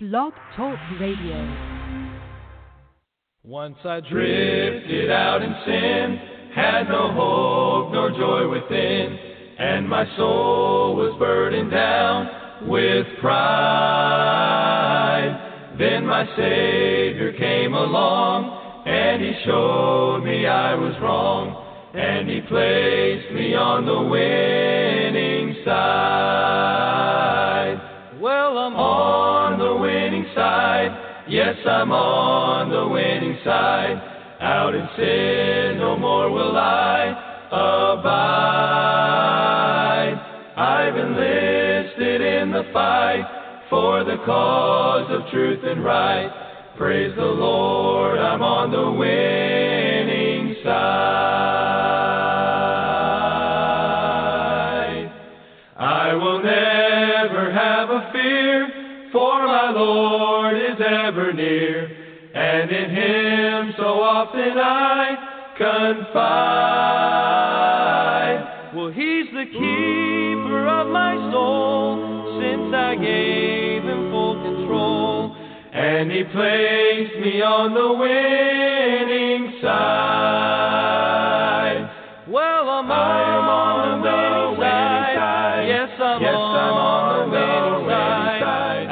Blog Talk Radio. Once I drifted out in sin, had no hope nor joy within, and my soul was burdened down with pride. Then my Savior came along, and He showed me I was wrong, and He placed me on the winning side. Well, I'm on the winning side, yes, I'm on the winning side. Out in sin, no more will I abide. I've enlisted in the fight for the cause of truth and right. Praise the Lord, I'm on the winning side. I will never have a fear, for my Lord is ever near, and in Him so often I confide. Well, He's the key of my soul, since I gave Him full control, and He placed me on the winning side. Well, I'm on the winning side. Yes, I'm on the winning side.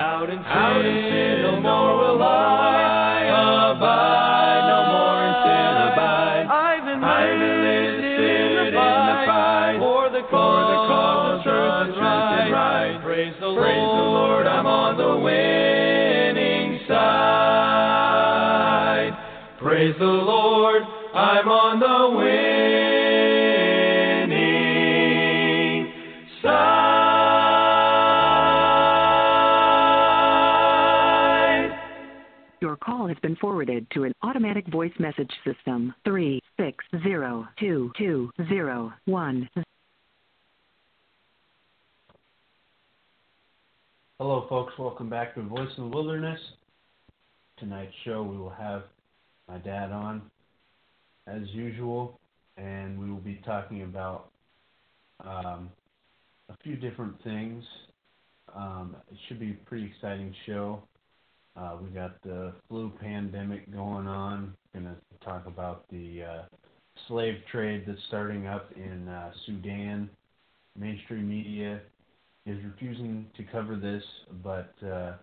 Out in sin, no more will I abide. No more in sin abide. I've enlisted in the fight for the cause of truth and right. Praise the Lord, I'm on the winning side. Praise the Lord, I'm on the winning side. Your call has been forwarded to an automatic voice message system. 3602201. Hello, folks. Welcome back to Voice in the Wilderness. Tonight's show, we will have my dad on, as usual, and we will be talking about a few different things. It should be a pretty exciting show. We got the flu pandemic going on. We're going to talk about the slave trade that's starting up in Sudan. Mainstream media is refusing to cover this, but the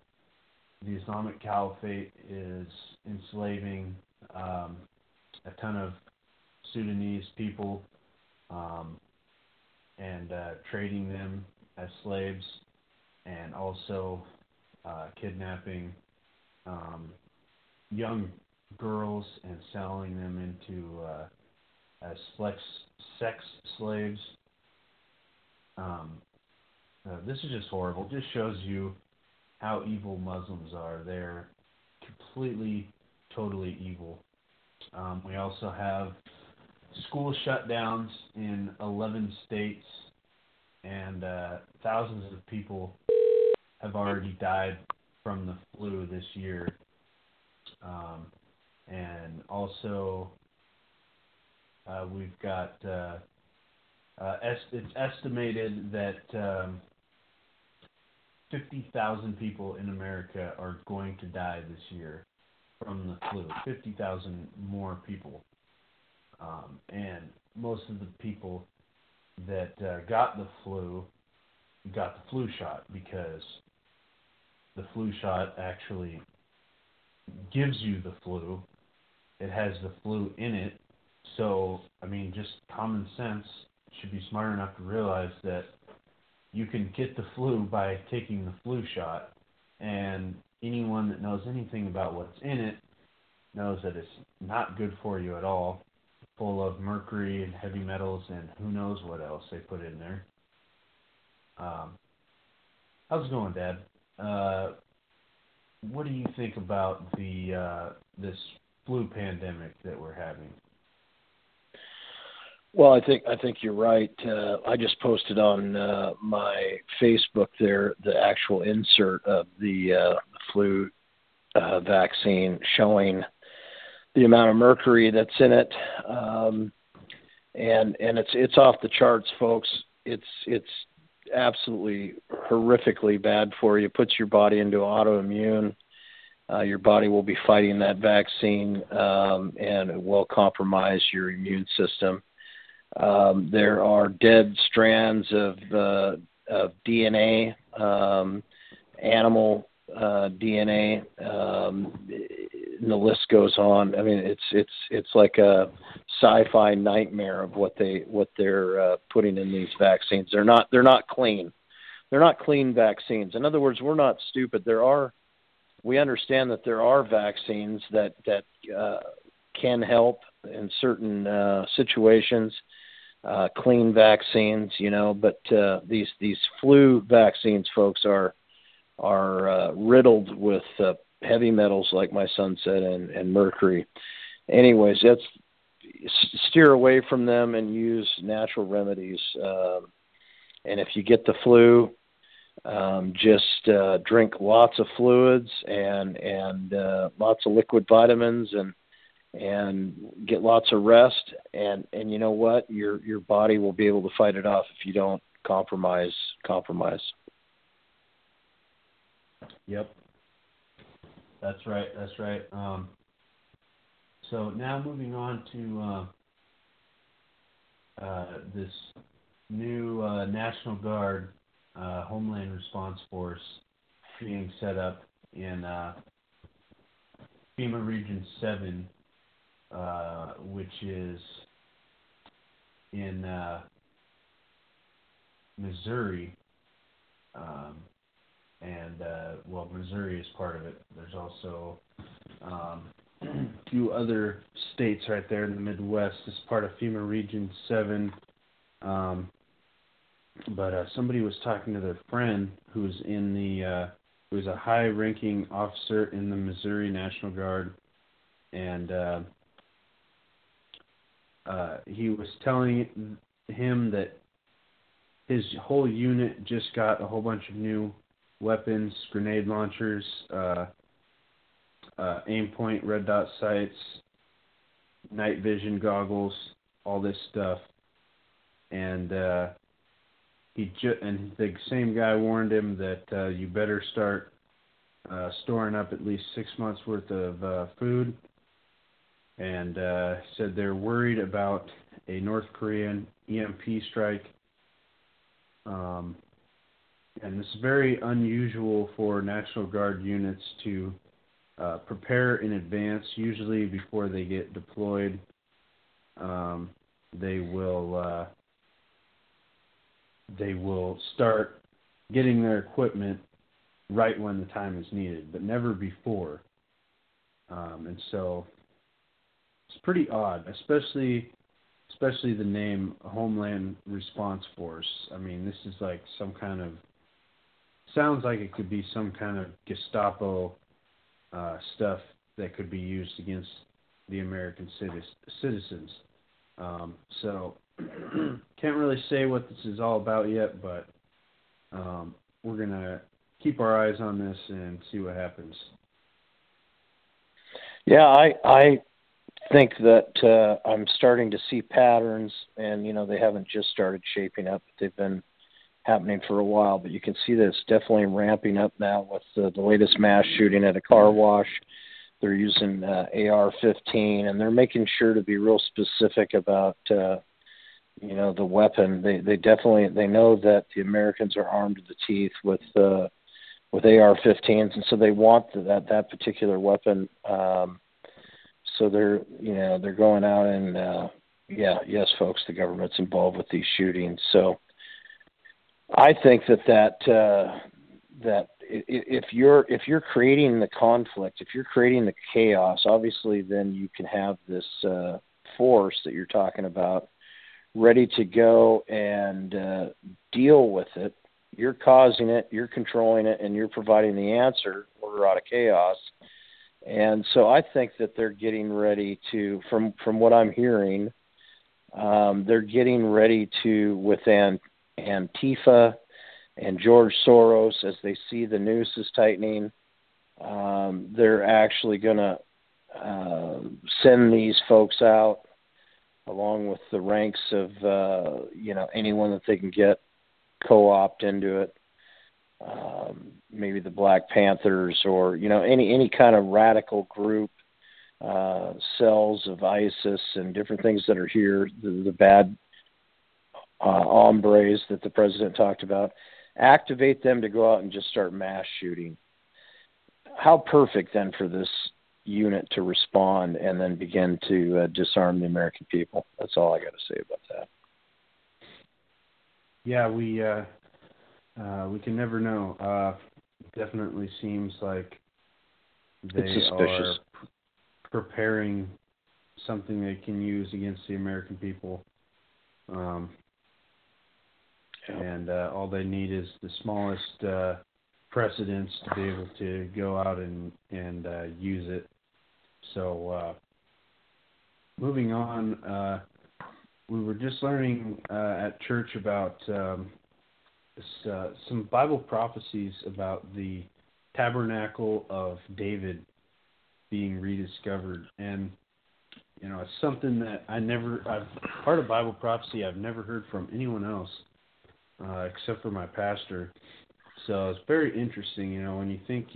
Islamic Caliphate is enslaving a ton of Sudanese people and trading them as slaves, and also kidnapping young girls and selling them into as sex slaves. This is just horrible. It just shows you how evil Muslims are. They're completely, totally evil. We also have school shutdowns in 11 states, and thousands of people have already died from the flu this year. And also, we've got... it's estimated that... 50,000 people in America are going to die this year from the flu. 50,000 more people. And most of the people that got the flu shot, because the flu shot actually gives you the flu. It has the flu in it. So, I mean, just common sense should be smart enough to realize that you can get the flu by taking the flu shot, and anyone that knows anything about what's in it knows that it's not good for you at all, full of mercury and heavy metals and who knows what else they put in there. How's it going, Dad? What do you think about the this flu pandemic that we're having? Well, I think you're right. I just posted on my Facebook there the actual insert of the flu vaccine showing the amount of mercury that's in it, and it's off the charts, folks. It's absolutely horrifically bad for you. Puts your body into autoimmune. Your body will be fighting that vaccine, and it will compromise your immune system. There are dead strands of DNA, animal DNA, and the list goes on. I mean, it's like a sci-fi nightmare of what they're putting in these vaccines. They're not clean. They're not clean vaccines. In other words, we're not stupid. We understand that there are vaccines that can help in certain situations, clean vaccines, but these flu vaccines, folks, are riddled with heavy metals, like my son said, and mercury. Anyways, steer away from them and use natural remedies. And if you get the flu, just drink lots of fluids and lots of liquid vitamins and get lots of rest. And you know what? Your body will be able to fight it off if you don't compromise. Yep. That's right. So now moving on to this new National Guard Homeland Response Force being set up in FEMA Region 7, which is in Missouri. And Missouri is part of it. There's also a few other states right there in the Midwest as part of FEMA Region 7. But somebody was talking to their friend who's a high-ranking officer in the Missouri National Guard, and he was telling him that his whole unit just got a whole bunch of new weapons, grenade launchers, aim point, red dot sights, night vision goggles, all this stuff. And and the same guy warned him that you better start storing up at least 6 months worth of food. And said they're worried about a North Korean EMP strike. And it's very unusual for National Guard units to prepare in advance. Usually before they get deployed, they will start getting their equipment right when the time is needed, but never before. And so it's pretty odd, especially the name Homeland Response Force. I mean, this is like some kind of... sounds like it could be some kind of Gestapo stuff that could be used against the American citizens. So can't really say what this is all about yet, but we're going to keep our eyes on this and see what happens. Yeah, I think that I'm starting to see patterns, and, they haven't just started shaping up. They've been happening for a while, but you can see that it's definitely ramping up now with the latest mass shooting at a car wash. They're using AR-15, and they're making sure to be real specific about, the weapon. They know that the Americans are armed to the teeth with AR-15s, and so they want that particular weapon. So they're going out and, yes, folks, the government's involved with these shootings. So I think that if you're creating the conflict, if you're creating the chaos, obviously then you can have this force that you're talking about ready to go and deal with it. You're causing it, you're controlling it, and you're providing the answer, order out of chaos. And so I think that they're getting ready to, from what I'm hearing, they're getting ready to, within Antifa and George Soros, as they see the noose is tightening, they're actually going to send these folks out along with the ranks of anyone that they can get co-opt into it. Maybe the Black Panthers, or any kind of radical group, cells of ISIS and different things that are here, the bad hombres that the president talked about, activate them to go out and just start mass shooting. How perfect then for this unit to respond and then begin to disarm the American people. That's all I got to say about that. Yeah, we can never know. Definitely seems like they are preparing something they can use against the American people. And all they need is the smallest precedents to be able to go out and use it. So moving on, we were just learning at church about some Bible prophecies about the tabernacle of David being rediscovered, and it's something that I've part of Bible prophecy I've never heard from anyone else except for my pastor. So it's very interesting, when you think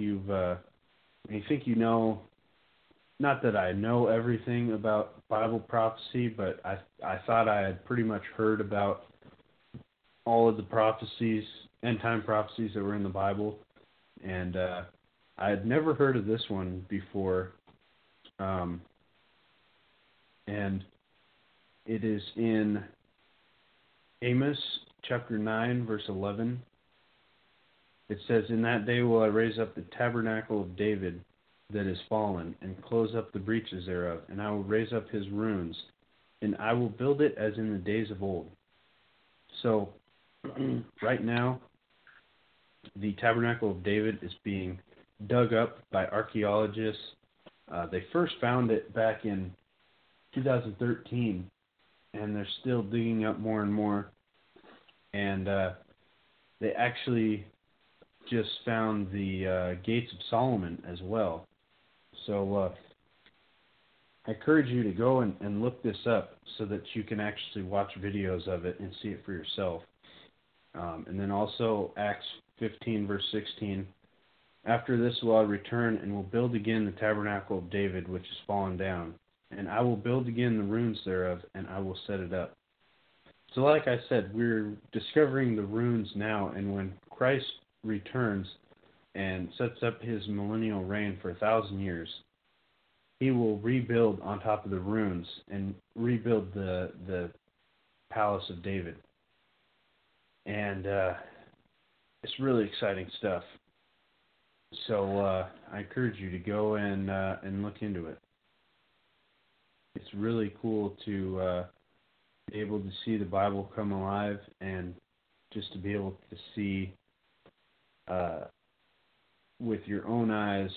not that I know everything about Bible prophecy, but I thought I had pretty much heard about all of the prophecies, end time prophecies that were in the Bible, and I had never heard of this one before, and it is in Amos chapter 9, verse 11. It says, "In that day will I raise up the tabernacle of David that is fallen, and close up the breaches thereof, and I will raise up his ruins, and I will build it as in the days of old." So, right now, the tabernacle of David is being dug up by archaeologists. They first found it back in 2013, and they're still digging up more and more. And they actually just found the Gates of Solomon as well. So I encourage you to go and look this up so that you can actually watch videos of it and see it for yourself. And then also Acts 15, verse 16, "After this will I return and will build again the tabernacle of David, which is fallen down, and I will build again the ruins thereof, and I will set it up." So like I said, we're discovering the ruins now, and when Christ returns and sets up his millennial reign for 1,000 years, he will rebuild on top of the ruins and rebuild the palace of David. And it's really exciting stuff. So I encourage you to go and look into it. It's really cool to be able to see the Bible come alive, and just to be able to see with your own eyes.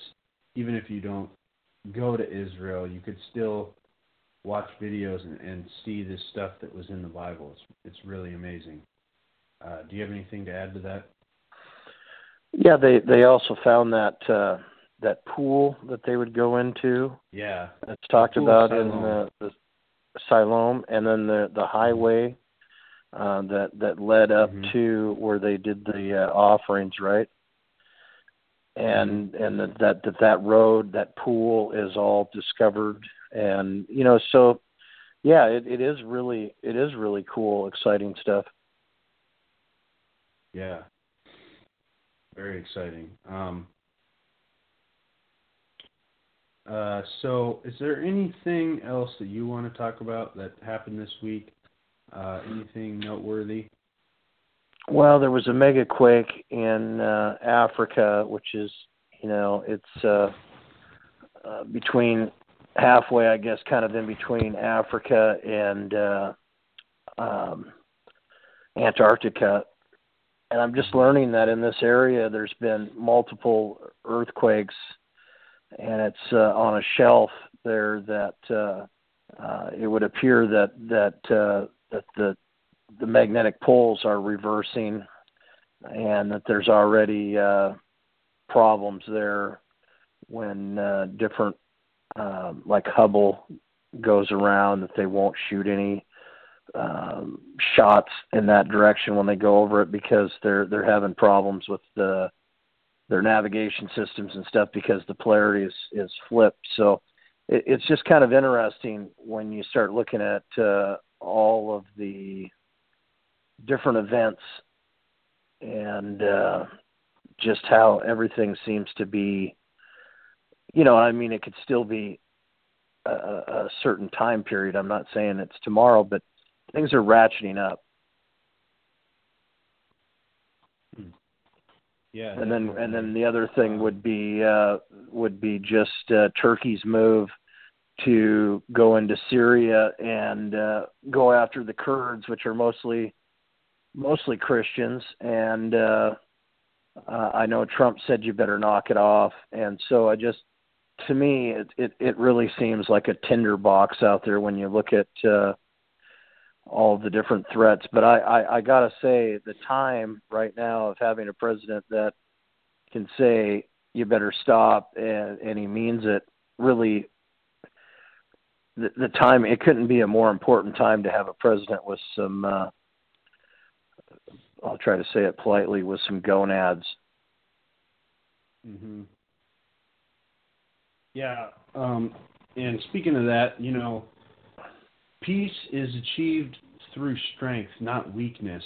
Even if you don't go to Israel, you could still watch videos and see this stuff that was in the Bible. It's really amazing. Do you have anything to add to that? Yeah, they also found that pool that they would go into. Yeah, that's talked about in the Siloam, and then the highway that led up to where they did the offerings, right? And that road, that pool is all discovered, and so yeah, it is really cool, exciting stuff. Yeah, very exciting. So, is there anything else that you want to talk about that happened this week? Anything noteworthy? Well, there was a mega quake in Africa, which is, it's between halfway, I guess, kind of in between Africa and Antarctica. And I'm just learning that in this area there's been multiple earthquakes, and it's on a shelf there that it would appear that the magnetic poles are reversing, and that there's already problems there when different, like Hubble goes around, that they won't shoot any shots in that direction when they go over it, because they're having problems with their navigation systems and stuff, because the polarity is flipped. So it's just kind of interesting when you start looking at all of the different events and just how everything seems to be, you know, I mean, it could still be a certain time period. I'm not saying it's tomorrow, but things are ratcheting up. Yeah. And then the other thing would be just Turkey's move to go into Syria and go after the Kurds, which are mostly Christians. And I know Trump said you better knock it off. And so to me, it really seems like a tinderbox out there when you look at all the different threats. But I got to say, the time right now of having a president that can say, you better stop, and he means it, really, the time, it couldn't be a more important time to have a president with some, I'll try to say it politely, with some gonads. Mm-hmm. Yeah, and speaking of that, you know, peace is achieved through strength, not weakness.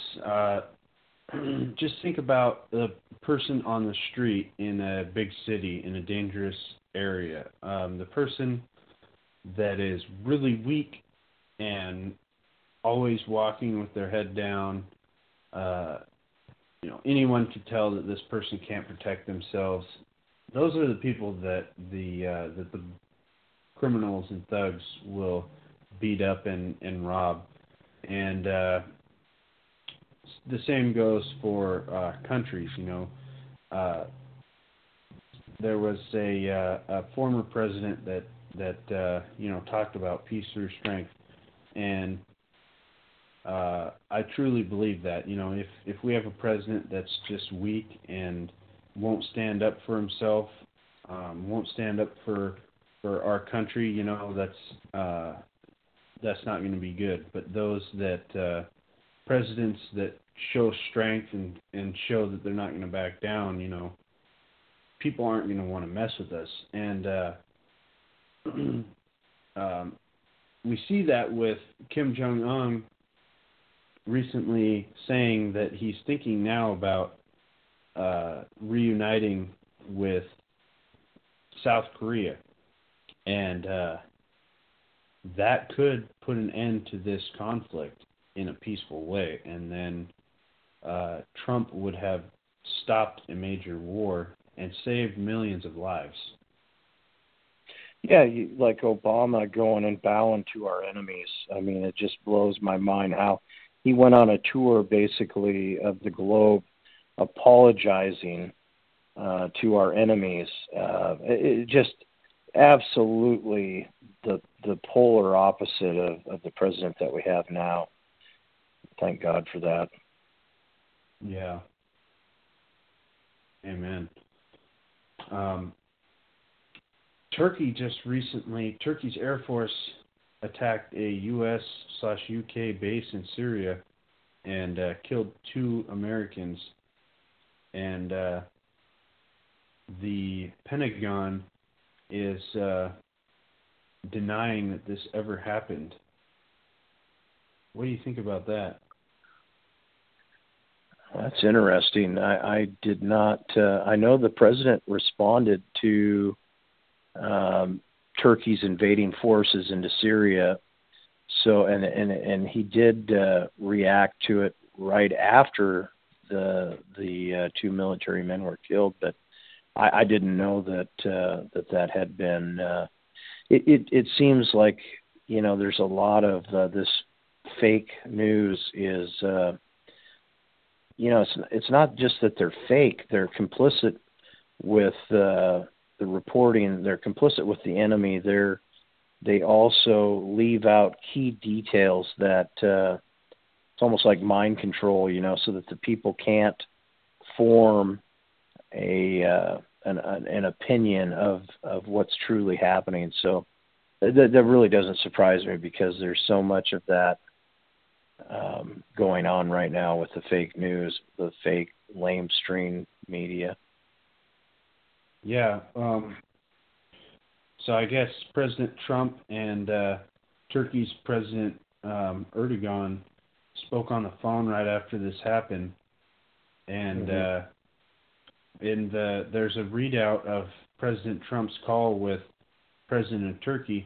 Just think about the person on the street in a big city, in a dangerous area. The person that is really weak and always walking with their head down, you know, anyone could tell that this person can't protect themselves. Those are the people that the criminals and thugs will beat up and rob. And the same goes for countries, you know. There was a former president that you know, talked about peace through strength. And I truly believe that, you know, if we have a president that's just weak and won't stand up for himself, won't stand up for our country, you know, that's not going to be good. But those presidents that show strength and show that they're not going to back down, you know, people aren't going to want to mess with us. And we see that with Kim Jong-un recently saying that he's thinking now about reuniting with South Korea. And that could put an end to this conflict in a peaceful way. And then Trump would have stopped a major war and saved millions of lives. Yeah, like Obama going and bowing to our enemies. I mean, it just blows my mind how he went on a tour, basically, of the globe, apologizing to our enemies. It just absolutely the polar opposite of the president that we have now. Thank God for that. Yeah. Amen. Turkey's Air Force attacked a U.S./UK base in Syria and killed 2 Americans. And the Pentagon is denying that this ever happened. What do you think about that? That's interesting. I did not. I know the president responded to Turkey's invading forces into Syria. So and he did react to it right after the 2 military men were killed, but I didn't know that had been. It seems like, you know, there's a lot of this fake news is, you know, it's not just that they're fake; they're complicit with the reporting. They're complicit with the enemy. They also leave out key details that. It's almost like mind control, you know, so that the people can't form an opinion of what's truly happening. So that really doesn't surprise me, because there's so much of that going on right now with the fake news, the fake lamestream media. Yeah. So I guess President Trump and Turkey's President Erdogan spoke on the phone right after this happened. And there's a readout of President Trump's call with President of Turkey.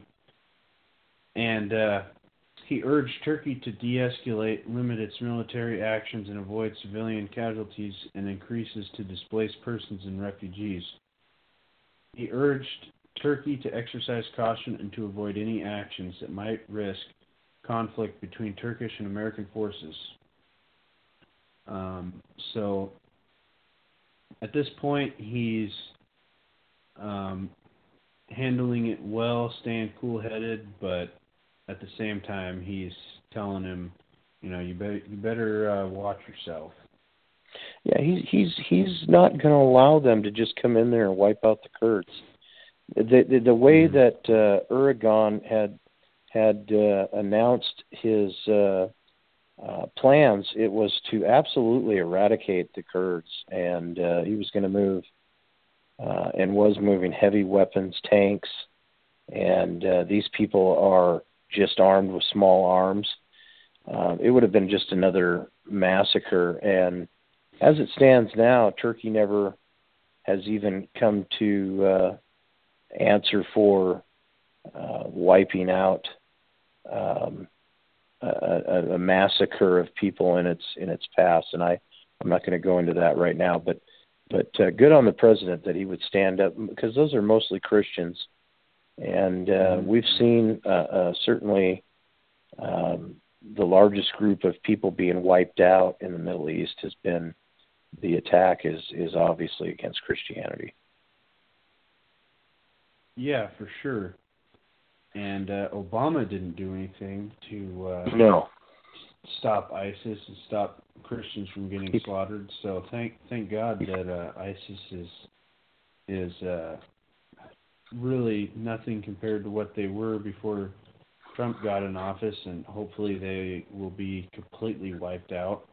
And he urged Turkey to de-escalate, limit its military actions, and avoid civilian casualties and increases to displaced persons and refugees. He urged Turkey to exercise caution and to avoid any actions that might risk conflict between Turkish and American forces. So at this point, he's handling it well, staying cool-headed, but at the same time, he's telling him, you know, you better watch yourself. Yeah, he's not going to allow them to just come in there and wipe out the Kurds. The way that Erdogan had announced his plans, it was to absolutely eradicate the Kurds, and he was going to move and was moving heavy weapons, tanks, and these people are just armed with small arms. It would have been just another massacre, and as it stands now, Turkey never has even come to answer for wiping out a massacre of people in its past. And I'm not going to go into that right now, but good on the president that he would stand up, because those are mostly Christians. And we've seen certainly the largest group of people being wiped out in the Middle East has been, the attack is obviously against Christianity. Yeah, for sure. And Obama didn't do anything to stop ISIS and stop Christians from getting slaughtered. So thank God that ISIS is really nothing compared to what they were before Trump got in office, and hopefully they will be completely wiped out.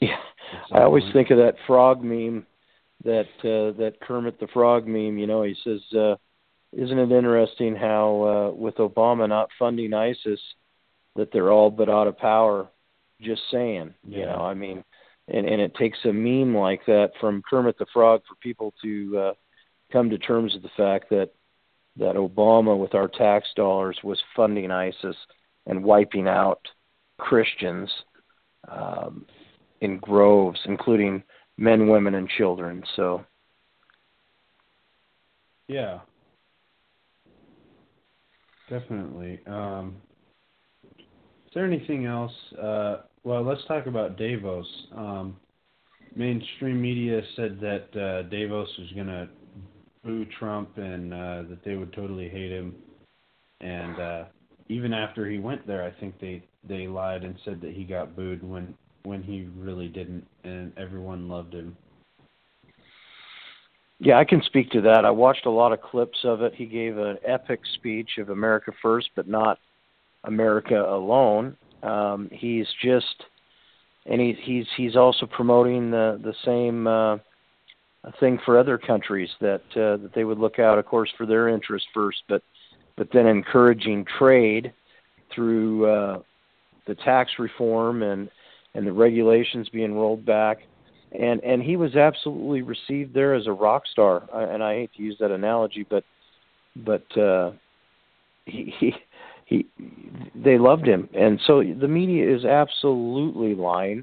Yeah, I always think of that frog meme, that Kermit the Frog meme. You know, he says, isn't it interesting how with Obama not funding ISIS that they're all but out of power? Just saying. Yeah. You know, I mean, and it takes a meme like that from Kermit the Frog for people to come to terms with the fact that Obama with our tax dollars was funding ISIS and wiping out Christians in groves, including men, women, and children. So, yeah, definitely. Is there anything else? Well, let's talk about Davos. Mainstream media said that Davos was going to boo Trump and that they would totally hate him. And even after he went there, I think they lied and said that he got booed when he really didn't, and everyone loved him. Yeah, I can speak to that. I watched a lot of clips of it. He gave an epic speech of America first, but not America alone. He's just, and he's also promoting the same thing for other countries, that they would look out, of course, for their interests first, but then encouraging trade through the tax reform and the regulations being rolled back. And he was absolutely received there as a rock star. And I hate to use that analogy, but they loved him. And so the media is absolutely lying.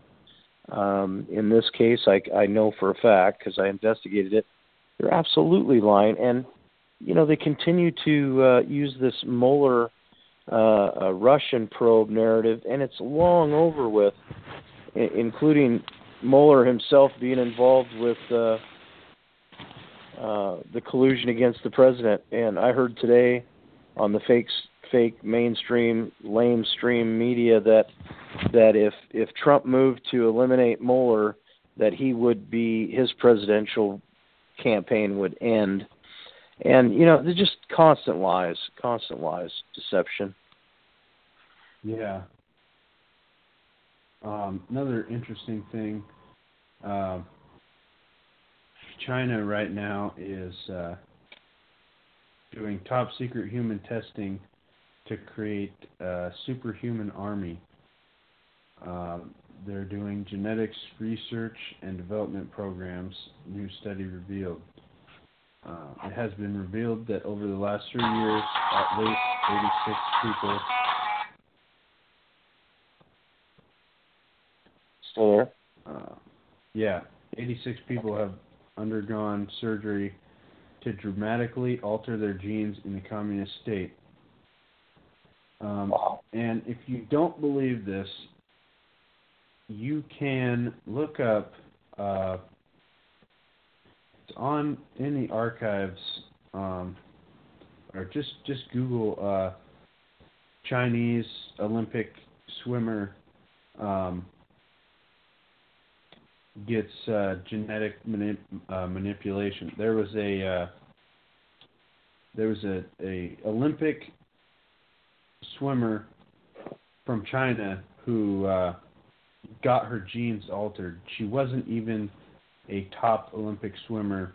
In this case, I know for a fact because I investigated it. They're absolutely lying. And, you know, they continue to use this Mueller Russian probe narrative, and it's long over with, including Mueller himself being involved with the collusion against the president. And I heard today on the fake mainstream, lamestream media that if Trump moved to eliminate Mueller, that he would be, his presidential campaign would end. And, you know, they're just constant lies, deception. Yeah. Another interesting thing, China right now is doing top secret human testing to create a superhuman army. They're doing genetics research and development programs, new study revealed. It has been revealed that over the last 3 years, at least 86 people... Still there? Yeah, 86 people have undergone surgery to dramatically alter their genes in the communist state. And if you don't believe this, you can look up... on in the archives, or just Google Chinese Olympic swimmer gets genetic manipulation. There was a Olympic swimmer from China who got her genes altered. She wasn't even a top Olympic swimmer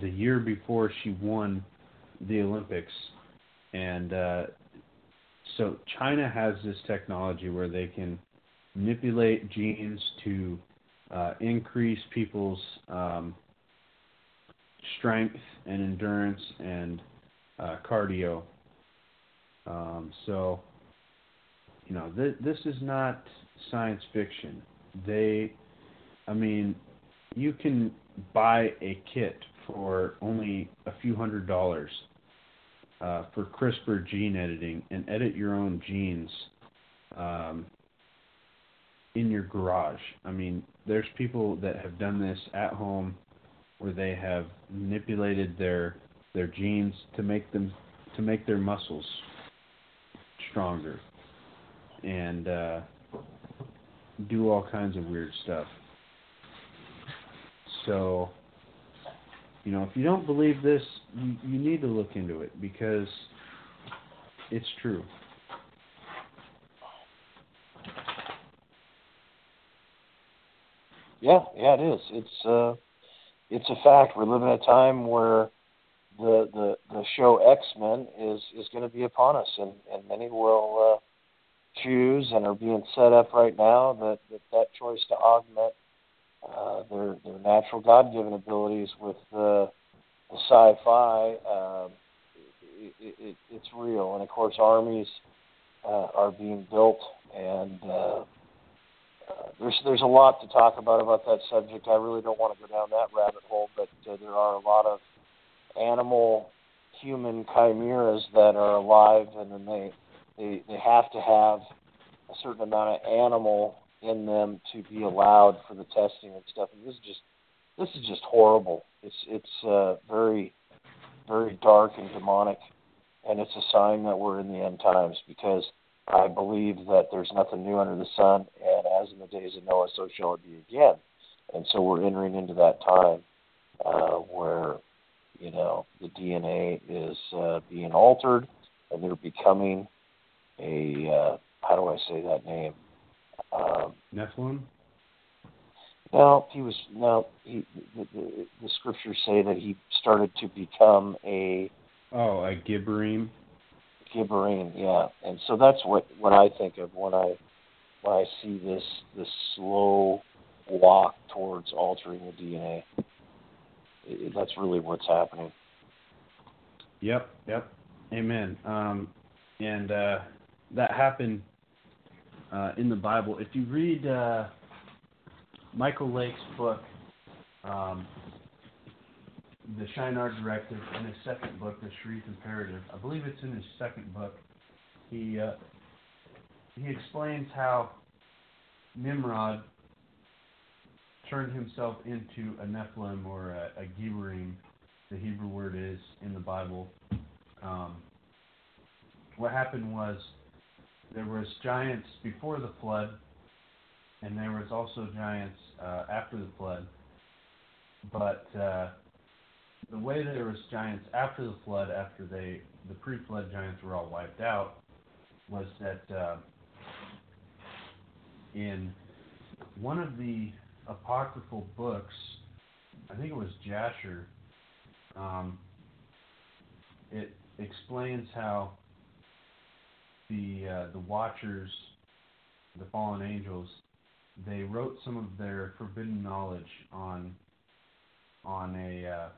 the year before she won the Olympics. And so China has this technology where they can manipulate genes to increase people's strength and endurance and cardio. So, you know, this is not science fiction. You can buy a kit for only a few $100s for CRISPR gene editing and edit your own genes in your garage. I mean, there's people that have done this at home where they have manipulated their genes to make their muscles stronger and do all kinds of weird stuff. So, you know, if you don't believe this, you need to look into it because it's true. Yeah, it is. It's a fact. We're living in a time where the show X-Men is going to be upon us, and many will choose and are being set up right now that choice to augment their natural God-given abilities with the sci-fi, it's real. And, of course, armies are being built. And there's a lot to talk about that subject. I really don't want to go down that rabbit hole, but there are a lot of animal-human chimeras that are alive, and then they have to have a certain amount of animal in them to be allowed for the testing and stuff. And this is just horrible. It's very, very dark and demonic, and it's a sign that we're in the end times, because I believe that there's nothing new under the sun, and as in the days of Noah, so shall it be again. And so we're entering into that time where, you know, the DNA is being altered, and they're becoming how do I say that name? Nephilim? The scriptures say that he started to become a Gibborim. Gibborim, yeah. And so that's what I think of when I see this slow walk towards altering the DNA. That's really what's happening. Yep. Amen. And that happened in the Bible. If you read Michael Lake's book, The Shinar Directive, in his second book, The Sharif Imperative, I believe it's in his second book, he explains how Nimrod turned himself into a Nephilim, or a Gibborim, the Hebrew word is in the Bible. What happened was, there was giants before the flood, and there was also giants after the flood. But the way there was giants after the flood, after the pre-flood giants were all wiped out, was that in one of the apocryphal books, I think it was Jasher, it explains how the Watchers, the fallen angels, they wrote some of their forbidden knowledge on a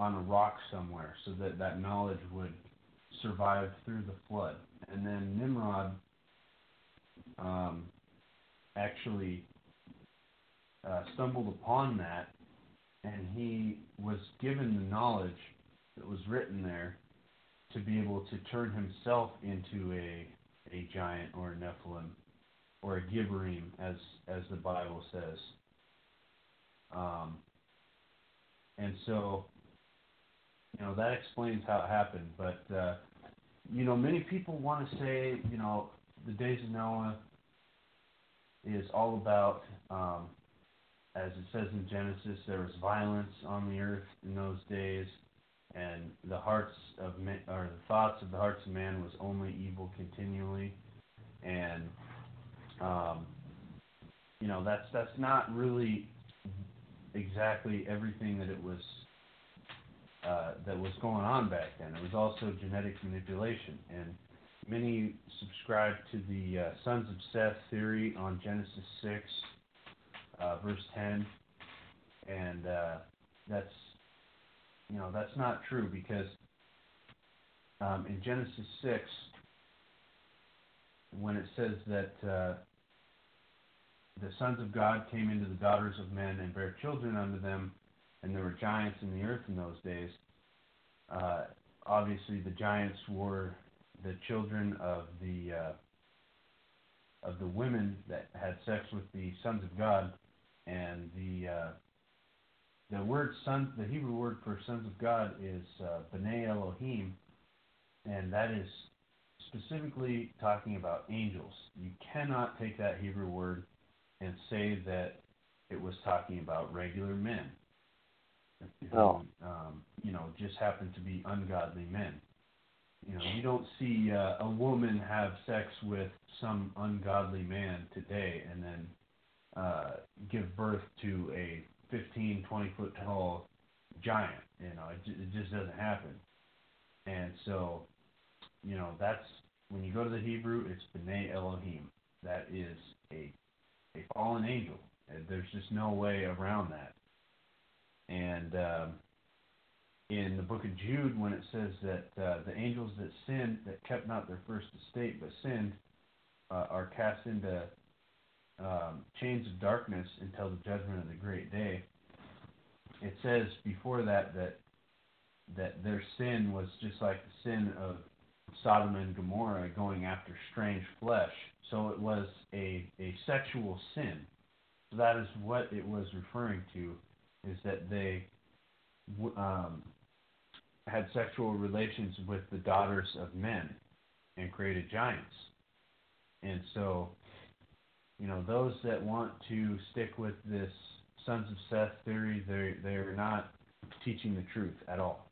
rock somewhere, so that that knowledge would survive through the flood. And then Nimrod actually stumbled upon that, and he was given the knowledge that was written there to be able to turn himself into a giant or a Nephilim or a Gibborim, as the Bible says. And so, you know, that explains how it happened. But, you know, many people want to say, you know, the days of Noah is all about, as it says in Genesis, there was violence on the earth in those days, and the hearts of men, or the thoughts of the hearts of man was only evil continually. And, you know, that's not really exactly everything that it was that was going on back then. It was also genetic manipulation, and many subscribe to the sons of Seth theory on Genesis 6, verse 10, and that's, you know, that's not true, because in Genesis 6, when it says that the sons of God came into the daughters of men and bare children unto them, and there were giants in the earth in those days, obviously the giants were the children of the women that had sex with the sons of God. And the word son, the Hebrew word for sons of God, is B'nai Elohim, and that is specifically talking about angels. You cannot take that Hebrew word and say that it was talking about regular men. No. You know, just happened to be ungodly men. You know, you don't see a woman have sex with some ungodly man today and then give birth to a 15, 20-foot tall giant. You know, it just doesn't happen. And so, you know, that's, when you go to the Hebrew, it's B'nai Elohim. That is a fallen angel. There's just no way around that. And in the book of Jude, when it says that the angels that sinned, that kept not their first estate but sinned, are cast into chains of darkness until the judgment of the great day, it says before that their sin was just like the sin of Sodom and Gomorrah, going after strange flesh. So it was a sexual sin. So that is what it was referring to, is that they had sexual relations with the daughters of men and created giants. And so, you know, those that want to stick with this sons of Seth theory, they're not teaching the truth at all.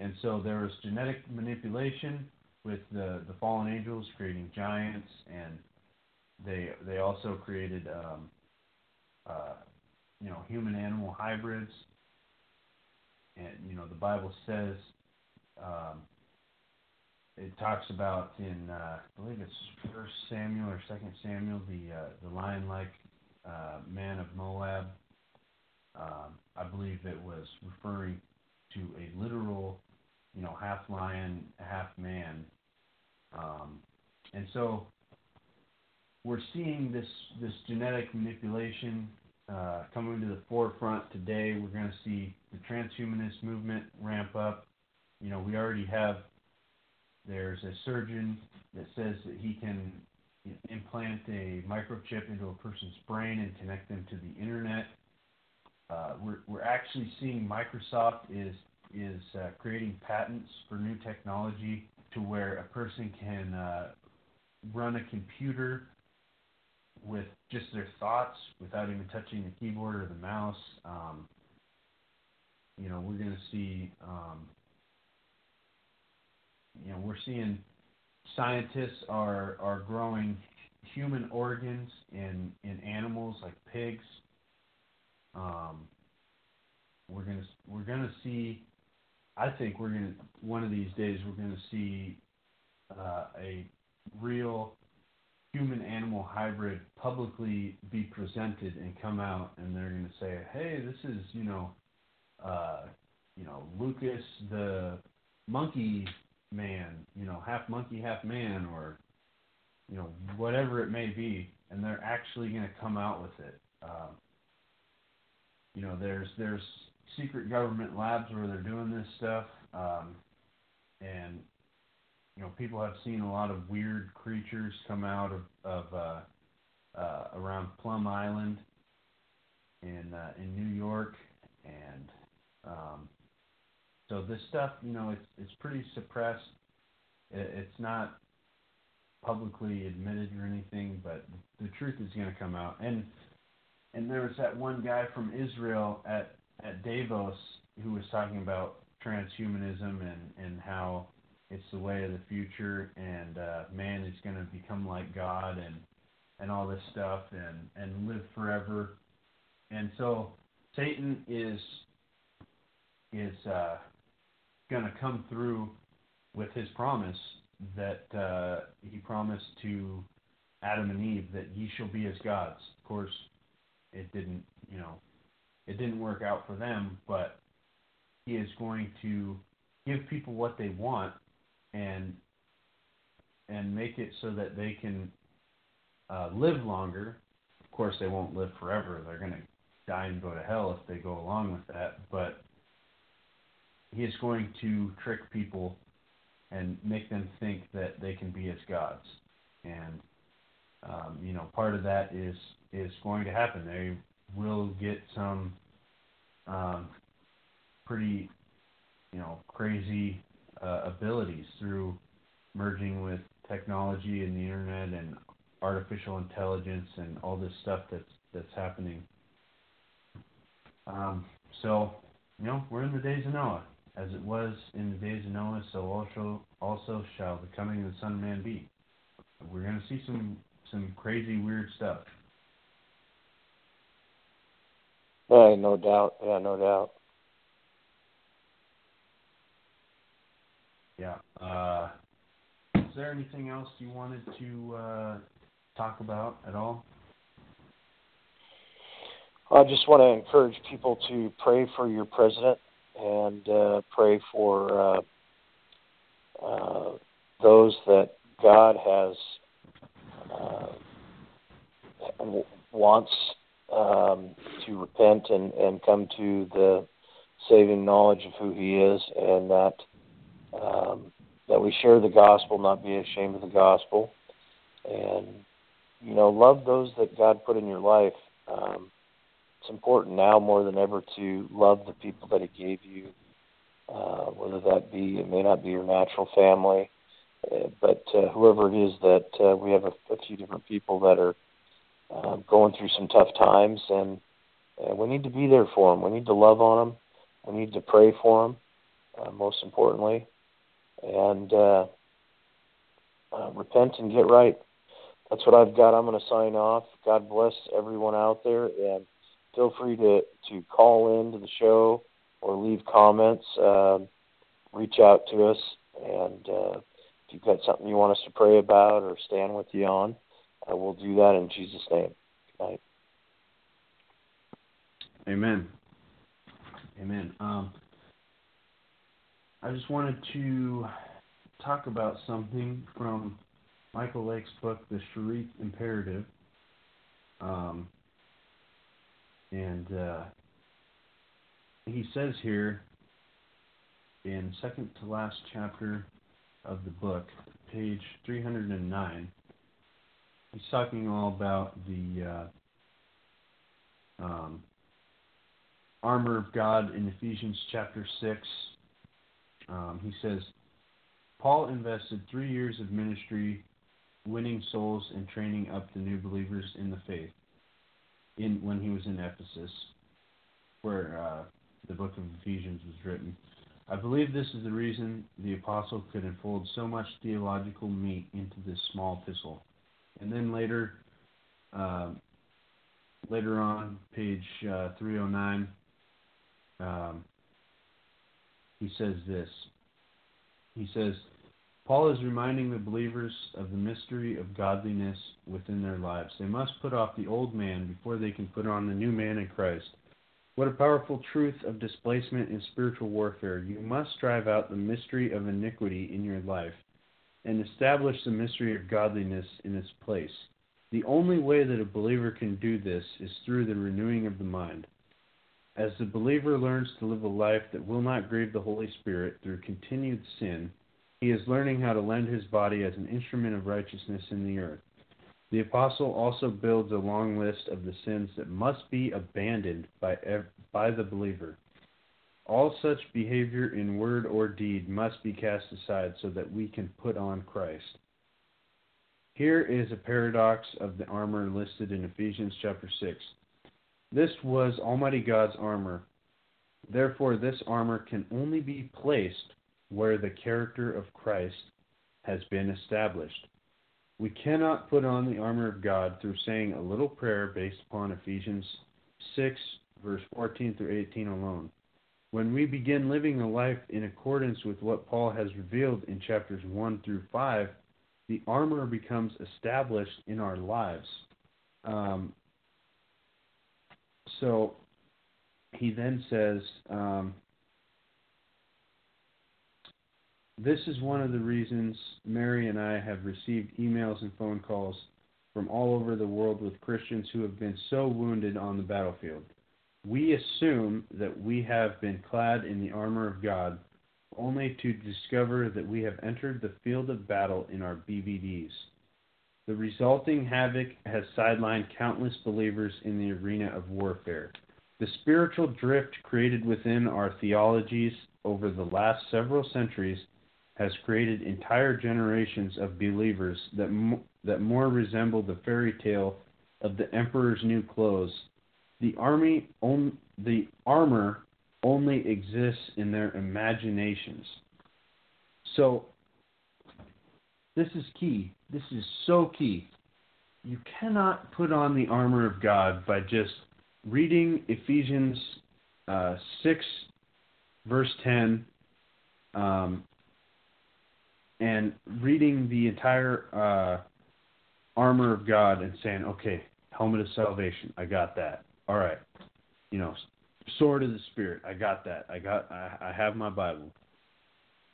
And so there was genetic manipulation with the fallen angels creating giants, and they also created you know, human-animal hybrids. And, you know, the Bible says, it talks about in, I believe it's 1 Samuel or 2 Samuel, the lion-like man of Moab. I believe it was referring to a literal, you know, half lion, half man. And so we're seeing this genetic manipulation coming to the forefront today. We're going to see the transhumanist movement ramp up. You know, we already have, there's a surgeon that says that he can implant a microchip into a person's brain and connect them to the internet. We're actually seeing Microsoft is creating patents for new technology to where a person can run a computer with just their thoughts without even touching the keyboard or the mouse. You know, we're going to see, you know, we're seeing Scientists are growing human organs in animals like pigs. We're gonna see. I think one of these days we're gonna see a real human-animal hybrid publicly be presented and come out, and they're gonna say, "Hey, this is Lucas the monkey man, half monkey, half man, or whatever it may be," and they're actually gonna come out with it. There's secret government labs where they're doing this stuff, and people have seen a lot of weird creatures come out of around Plum Island in New York, and so this stuff, it's pretty suppressed. It's not publicly admitted or anything, but the truth is going to come out. And there was that one guy from Israel at Davos who was talking about transhumanism and how it's the way of the future, and man is going to become like God and all this stuff and live forever. And so Satan is going to come through with his promise that he promised to Adam and Eve, that ye shall be as gods. Of course, it didn't work out for them, but he is going to give people what they want and make it so that they can live longer. Of course, they won't live forever. They're going to die and go to hell if they go along with that, but he is going to trick people and make them think that they can be as gods. And, part of that is going to happen. They will get some pretty, crazy abilities through merging with technology and the internet and artificial intelligence and all this stuff that's happening. So, we're in the days of Noah. As it was in the days of Noah, so also shall the coming of the Son of Man be. We're going to see some crazy, weird stuff. No doubt. Yeah, no doubt. Yeah. Is there anything else you wanted to talk about at all? I just want to encourage people to pray for your president and pray for those that God has wants to repent and come to the saving knowledge of who He is, and that we share the gospel, not be ashamed of the gospel, and love those that God put in your life. It's important now more than ever to love the people that He gave you, whether that be, it may not be your natural family, but whoever it is that we have a few different people that are going through some tough times, and we need to be there for them. We need to love on them. We need to pray for them, most importantly, and repent and get right. That's what I've got. I'm going to sign off. God bless everyone out there, and feel free to call in to the show or leave comments. Reach out to us, and if you've got something you want us to pray about or stand with you on, we'll do that in Jesus' name. Good night. Amen. I just wanted to talk about something from Michael Lake's book, The Sharif Imperative. And he says here in second to last chapter of the book, page 309, he's talking all about the armor of God in Ephesians chapter 6. He says, Paul invested 3 years of ministry, winning souls and training up the new believers in the faith. When he was in Ephesus, where the book of Ephesians was written. I believe this is the reason the apostle could unfold so much theological meat into this small epistle. And then later on, page 309, he says this. He says, Paul is reminding the believers of the mystery of godliness within their lives. They must put off the old man before they can put on the new man in Christ. What a powerful truth of displacement in spiritual warfare. You must drive out the mystery of iniquity in your life and establish the mystery of godliness in its place. The only way that a believer can do this is through the renewing of the mind. As the believer learns to live a life that will not grieve the Holy Spirit through continued sin, he is learning how to lend his body as an instrument of righteousness in the earth. The apostle also builds a long list of the sins that must be abandoned by the believer. All such behavior in word or deed must be cast aside so that we can put on Christ. Here is a paradox of the armor listed in Ephesians chapter 6. This was Almighty God's armor. Therefore, this armor can only be placed where the character of Christ has been established. We cannot put on the armor of God through saying a little prayer based upon Ephesians 6, verse 14 through 18 alone. When we begin living a life in accordance with what Paul has revealed in chapters 1 through 5, the armor becomes established in our lives. So he then says, this is one of the reasons Mary and I have received emails and phone calls from all over the world with Christians who have been so wounded on the battlefield. We assume that we have been clad in the armor of God, only to discover that we have entered the field of battle in our BVDs. The resulting havoc has sidelined countless believers in the arena of warfare. The spiritual drift created within our theologies over the last several centuries has created entire generations of believers that more resemble the fairy tale of the emperor's new clothes. The armor only exists in their imaginations. So this is key. This is so key. You cannot put on the armor of God by just reading Ephesians 6, verse 10, and reading the entire armor of God and saying, okay, helmet of salvation, I got that. All right, sword of the Spirit, I got that. I have my Bible.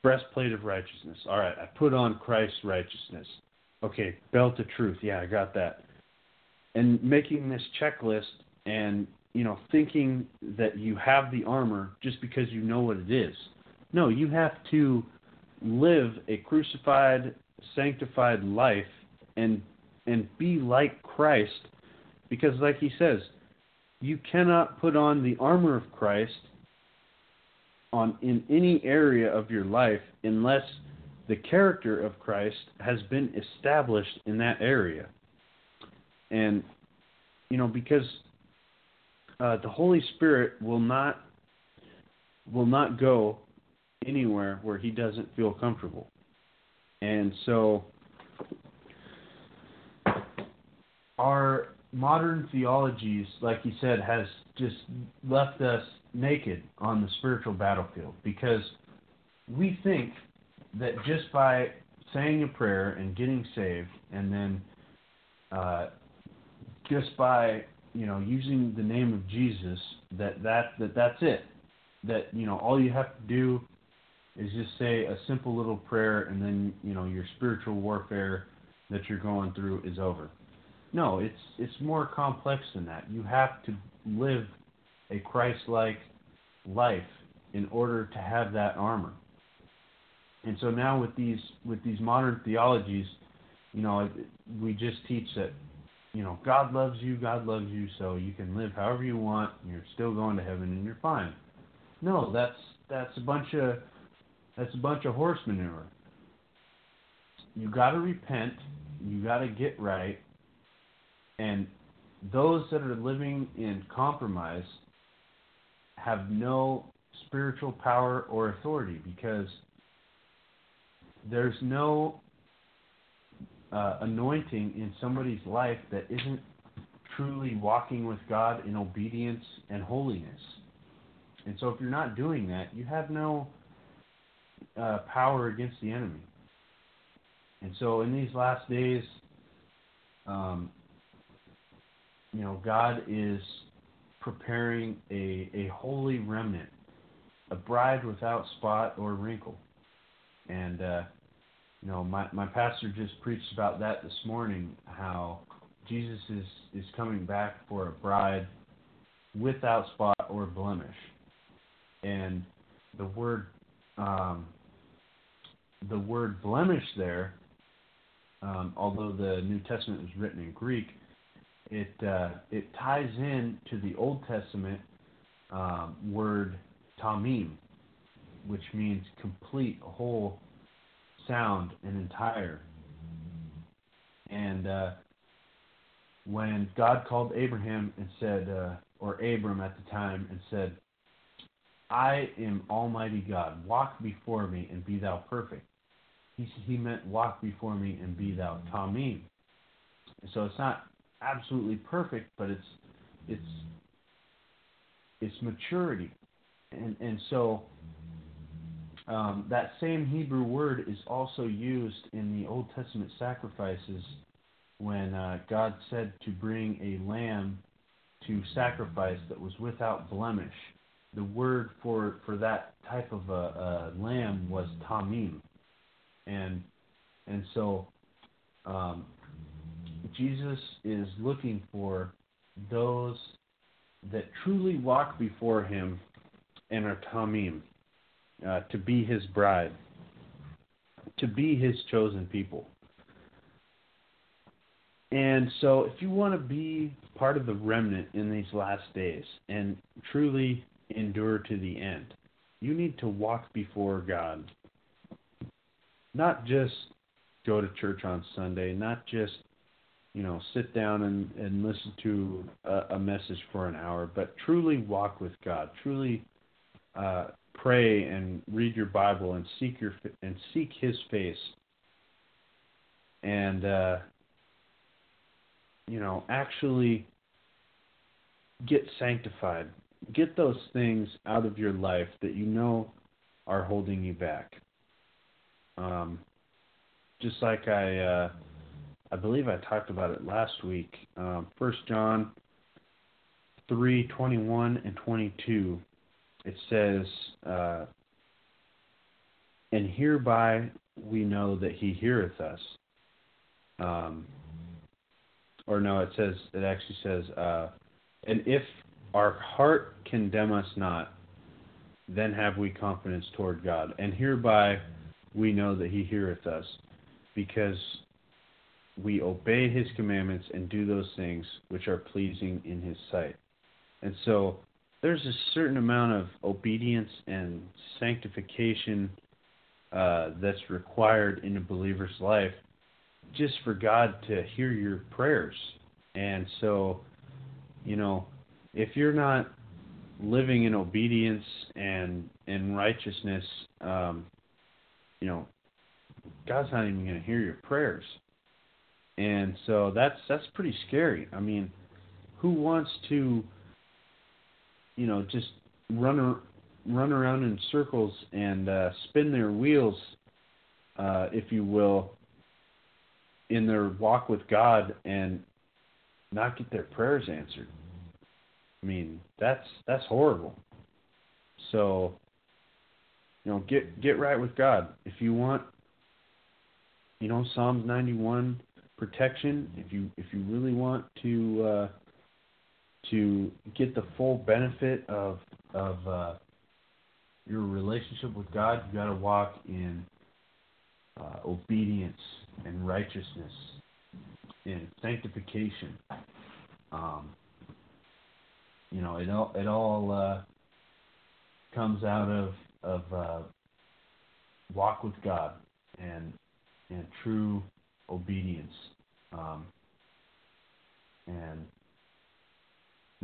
Breastplate of righteousness. All right, I put on Christ's righteousness. Okay, belt of truth. Yeah, I got that. And making this checklist and, thinking that you have the armor just because you know what it is. No, you have to live a crucified, sanctified life and be like Christ, because like he says, you cannot put on the armor of Christ in any area of your life unless the character of Christ has been established in that area. And, because the Holy Spirit will not go anywhere where he doesn't feel comfortable. And so our modern theologies, like he said, has just left us naked on the spiritual battlefield, because we think that just by saying a prayer and getting saved, and then just by using the name of Jesus, that's it. That, all you have to do is just say a simple little prayer, and then, your spiritual warfare that you're going through is over. No, it's more complex than that. You have to live a Christ-like life in order to have that armor. And so now with these modern theologies, we just teach that, God loves you, so you can live however you want, and you're still going to heaven, and you're fine. No, that's a bunch of horse manure. You got to repent. You got to get right. And those that are living in compromise have no spiritual power or authority, because there's no anointing in somebody's life that isn't truly walking with God in obedience and holiness. And so if you're not doing that, you have no power against the enemy. And so in these last days, God is preparing a holy remnant, a bride without spot or wrinkle. And, my pastor just preached about that this morning, how Jesus is coming back for a bride without spot or blemish. And the word blemish there, although the New Testament was written in Greek, it ties in to the Old Testament word tamim, which means complete, whole, sound, and entire. And when God called Abraham and said, or Abram at the time, and said, "I am Almighty God, walk before me and be thou perfect," he meant walk before me and be thou tamim. And so it's not absolutely perfect, but it's maturity. And so that same Hebrew word is also used in the Old Testament sacrifices when God said to bring a lamb to sacrifice that was without blemish. The word for that type of a lamb was tamim. And so Jesus is looking for those that truly walk before him and are tamim, to be his bride, to be his chosen people. And so if you want to be part of the remnant in these last days and truly endure to the end, you need to walk before God. Not just go to church on Sunday, not just sit down and listen to a message for an hour, but truly walk with God, truly pray and read your Bible and seek His face, and actually get sanctified, get those things out of your life that are holding you back. Just like I believe I talked about it last week. 1 John 3:21-22, it says, "And hereby we know that he heareth us." "And if our heart condemn us not, then have we confidence toward God. And hereby we know that he heareth us, because we obey his commandments and do those things which are pleasing in his sight." And so there's a certain amount of obedience and sanctification that's required in a believer's life just for God to hear your prayers. And so, if you're not living in obedience and righteousness, God's not even going to hear your prayers. And so that's pretty scary. I mean, who wants to, just run around in circles and spin their wheels, if you will, in their walk with God and not get their prayers answered? I mean, that's horrible. So, get right with God if you want. Psalms 91. Protection. If you really want to get the full benefit of your relationship with God, you got to walk in obedience and righteousness and sanctification. It all comes out of walk with God and true obedience. And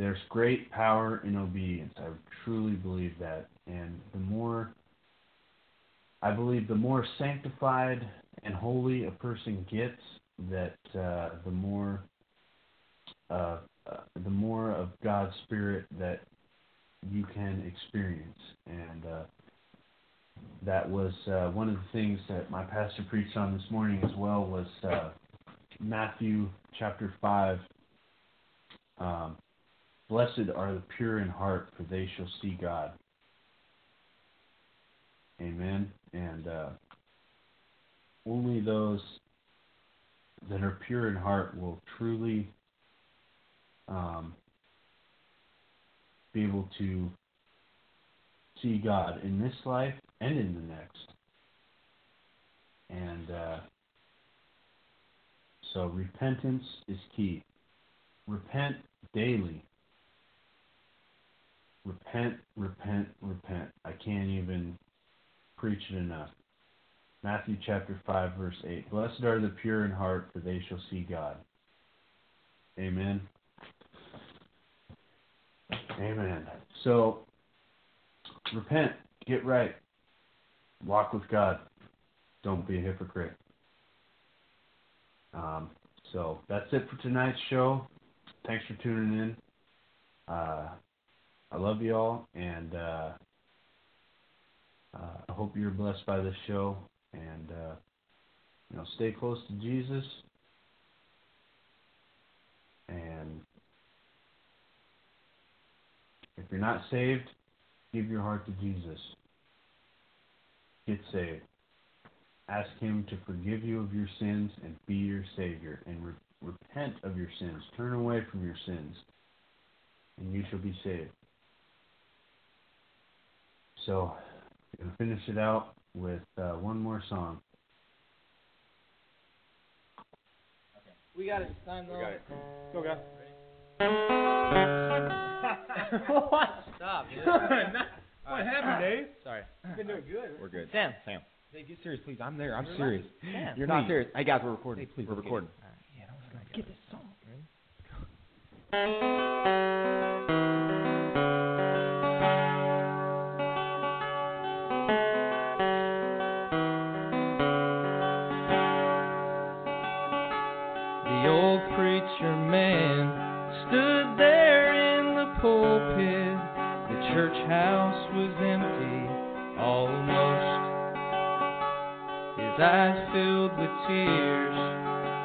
There's great power in obedience. I truly believe that. And the more sanctified and holy a person gets, that the more of God's Spirit that you can experience. And that was one of the things that my pastor preached on this morning as well, was Matthew chapter 5. Blessed are the pure in heart, for they shall see God. Amen. And only those that are pure in heart will truly be able to see God in this life and in the next. And so repentance is key. Repent daily. Repent. I can't even preach it enough. Matthew chapter 5, verse 8. Blessed are the pure in heart, for they shall see God. Amen. Amen. So, repent. Get right. Walk with God. Don't be a hypocrite. So, that's it for tonight's show. Thanks for tuning in. I love you all, and I hope you're blessed by this show. And stay close to Jesus, and if you're not saved, give your heart to Jesus. Get saved. Ask Him to forgive you of your sins and be your Savior, and repent of your sins. Turn away from your sins, and you shall be saved. So, I'm going to finish it out with one more song. Okay. We got it. We got it. Go, guys. What? Stop, dude. What happened, Dave? Sorry. You've been doing good. We're good. Sam. Hey, get serious, please. I'm there. I'm serious. Sam. You're not serious. Hey, guys, we're recording. Hey, please. We're recording. All right. Yeah, I was going to get this song. Ready? Go. Eyes filled with tears,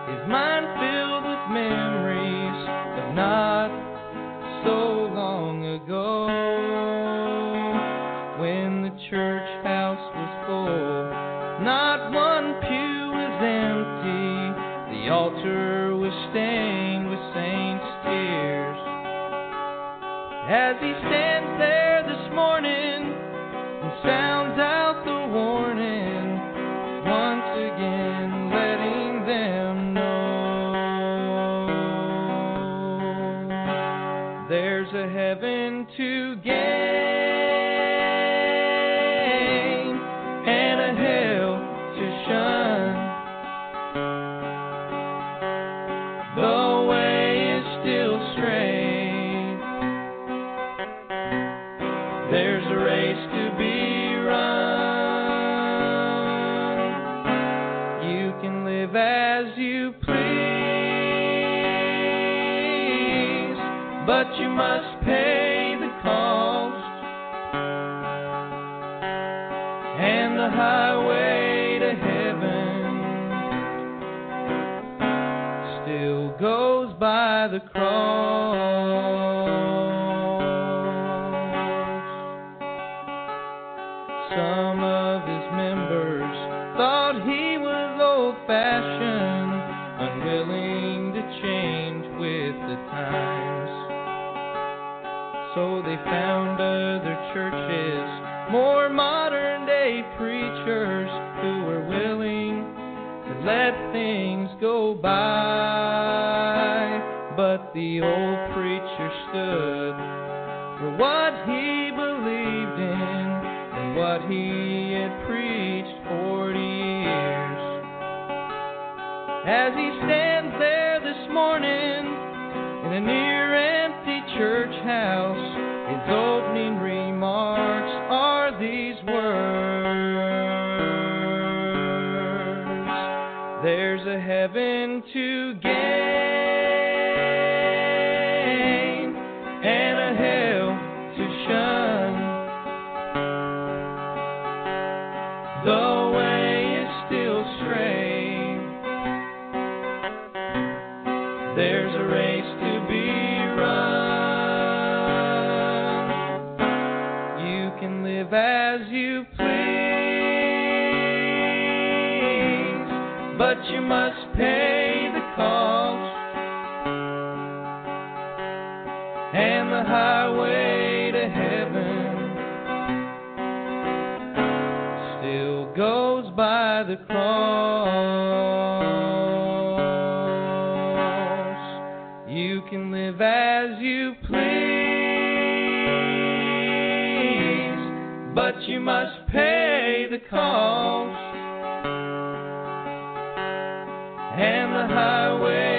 his mind filled with memories of not so long ago, when the church house was full, not one pew was empty, the altar was stained with saints' tears. As he stands there this morning and sounds out the warning, there's a heaven to gain and a hell to shun. The way is still straight. There's a race to be run. You can live as you please, but you must pay the cost, and the highway to heaven still goes by the cross. Some of his members thought he was old-fashioned, unwilling to change with the times. So they found other churches, more modern-day preachers who were willing to let things go by. But the old preacher stood for what he believed in and what he had preached 40 years. As he stands there this morning in a near-empty church, church house, his opening remarks are these words. There's a heaven to gain and a hell to shun. The way is still straight. There's a race to be run. You can live as you please, but you must pay the cost. And the highway to heaven still goes by the cross. You can live as you please, but you must pay the cost. And the highway